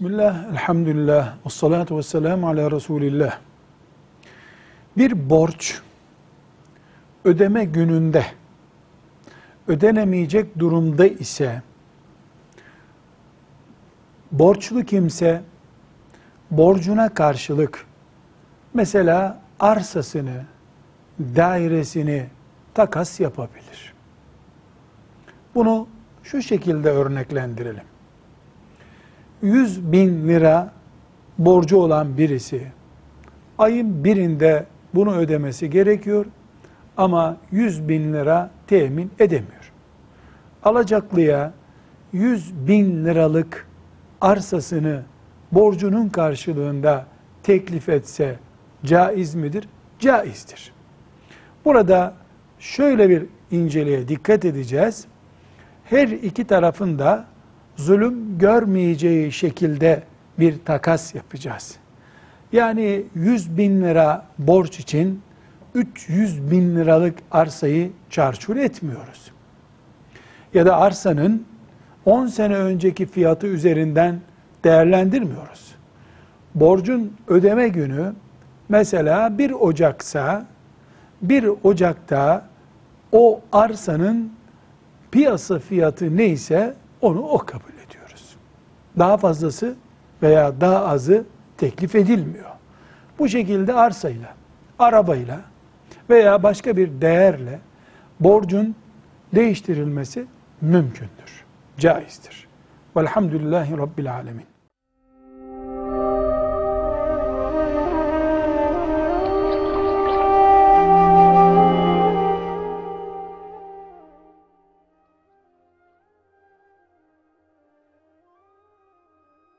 Bismillah, elhamdülillah, ve salatu ve selamu ala Resulillah. Bir borç ödeme gününde ödenemeyecek durumda ise borçlu kimse borcuna karşılık mesela arsasını, dairesini takas yapabilir. Bunu şu şekilde örneklendirelim. 100.000 lira borcu olan birisi ayın 1'inde bunu ödemesi gerekiyor ama 100.000 lira temin edemiyor. Alacaklıya 100.000 liralık arsasını borcunun karşılığında teklif etse caiz midir? Caizdir. Burada şöyle bir inceliğe dikkat edeceğiz. Her iki tarafın da zulüm görmeyeceği şekilde bir takas yapacağız. Yani 100.000 lira borç için 300.000 liralık arsayı çarçur etmiyoruz. Ya da arsanın 10 sene önceki fiyatı üzerinden değerlendirmiyoruz. Borcun ödeme günü mesela 1 Ocak'sa 1 Ocak'ta o arsanın piyasa fiyatı neyse onu o kabul ediyoruz. Daha fazlası veya daha azı teklif edilmiyor. Bu şekilde arsayla, arabayla veya başka bir değerle borcun değiştirilmesi mümkündür, caizdir. Velhamdülillahi Rabbil Alemin.